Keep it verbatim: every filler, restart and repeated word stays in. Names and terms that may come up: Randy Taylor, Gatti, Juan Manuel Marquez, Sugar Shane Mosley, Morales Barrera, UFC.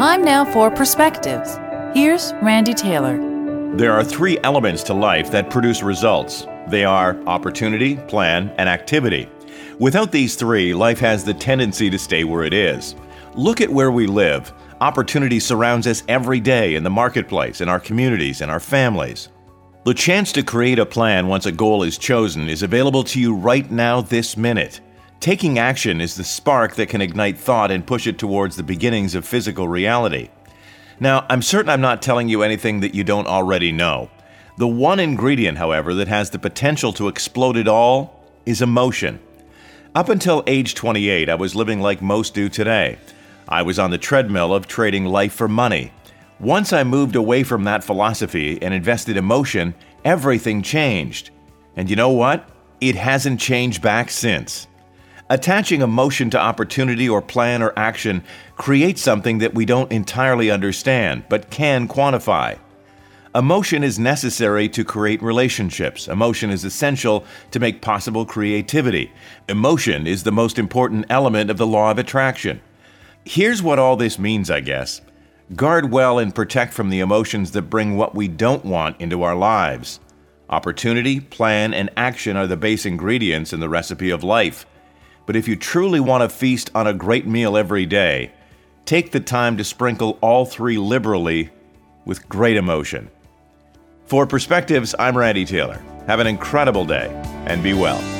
Time now for Perspectives. Here's Randy Taylor. There are three elements to life that produce results. They are opportunity, plan, and activity. Without these three, life has the tendency to stay where it is. Look at where we live. Opportunity surrounds us every day in the marketplace, in our communities, in our families. The chance to create a plan once a goal is chosen is available to you right now, this minute. Taking action is the spark that can ignite thought and push it towards the beginnings of physical reality. Now, I'm certain I'm not telling you anything that you don't already know. The one ingredient, however, that has the potential to explode it all is emotion. Up until age twenty-eight, I was living like most do today. I was on the treadmill of trading life for money. Once I moved away from that philosophy and invested emotion, everything changed. And you know what? It hasn't changed back since. Attaching emotion to opportunity or plan or action creates something that we don't entirely understand, but can quantify. Emotion is necessary to create relationships. Emotion is essential to make possible creativity. Emotion is the most important element of the law of attraction. Here's what all this means, I guess. Guard well and protect from the emotions that bring what we don't want into our lives. Opportunity, plan, and action are the base ingredients in the recipe of life. But if you truly want to feast on a great meal every day, take the time to sprinkle all three liberally with great emotion. For Perspectives, I'm Randy Taylor. Have an incredible day and be well.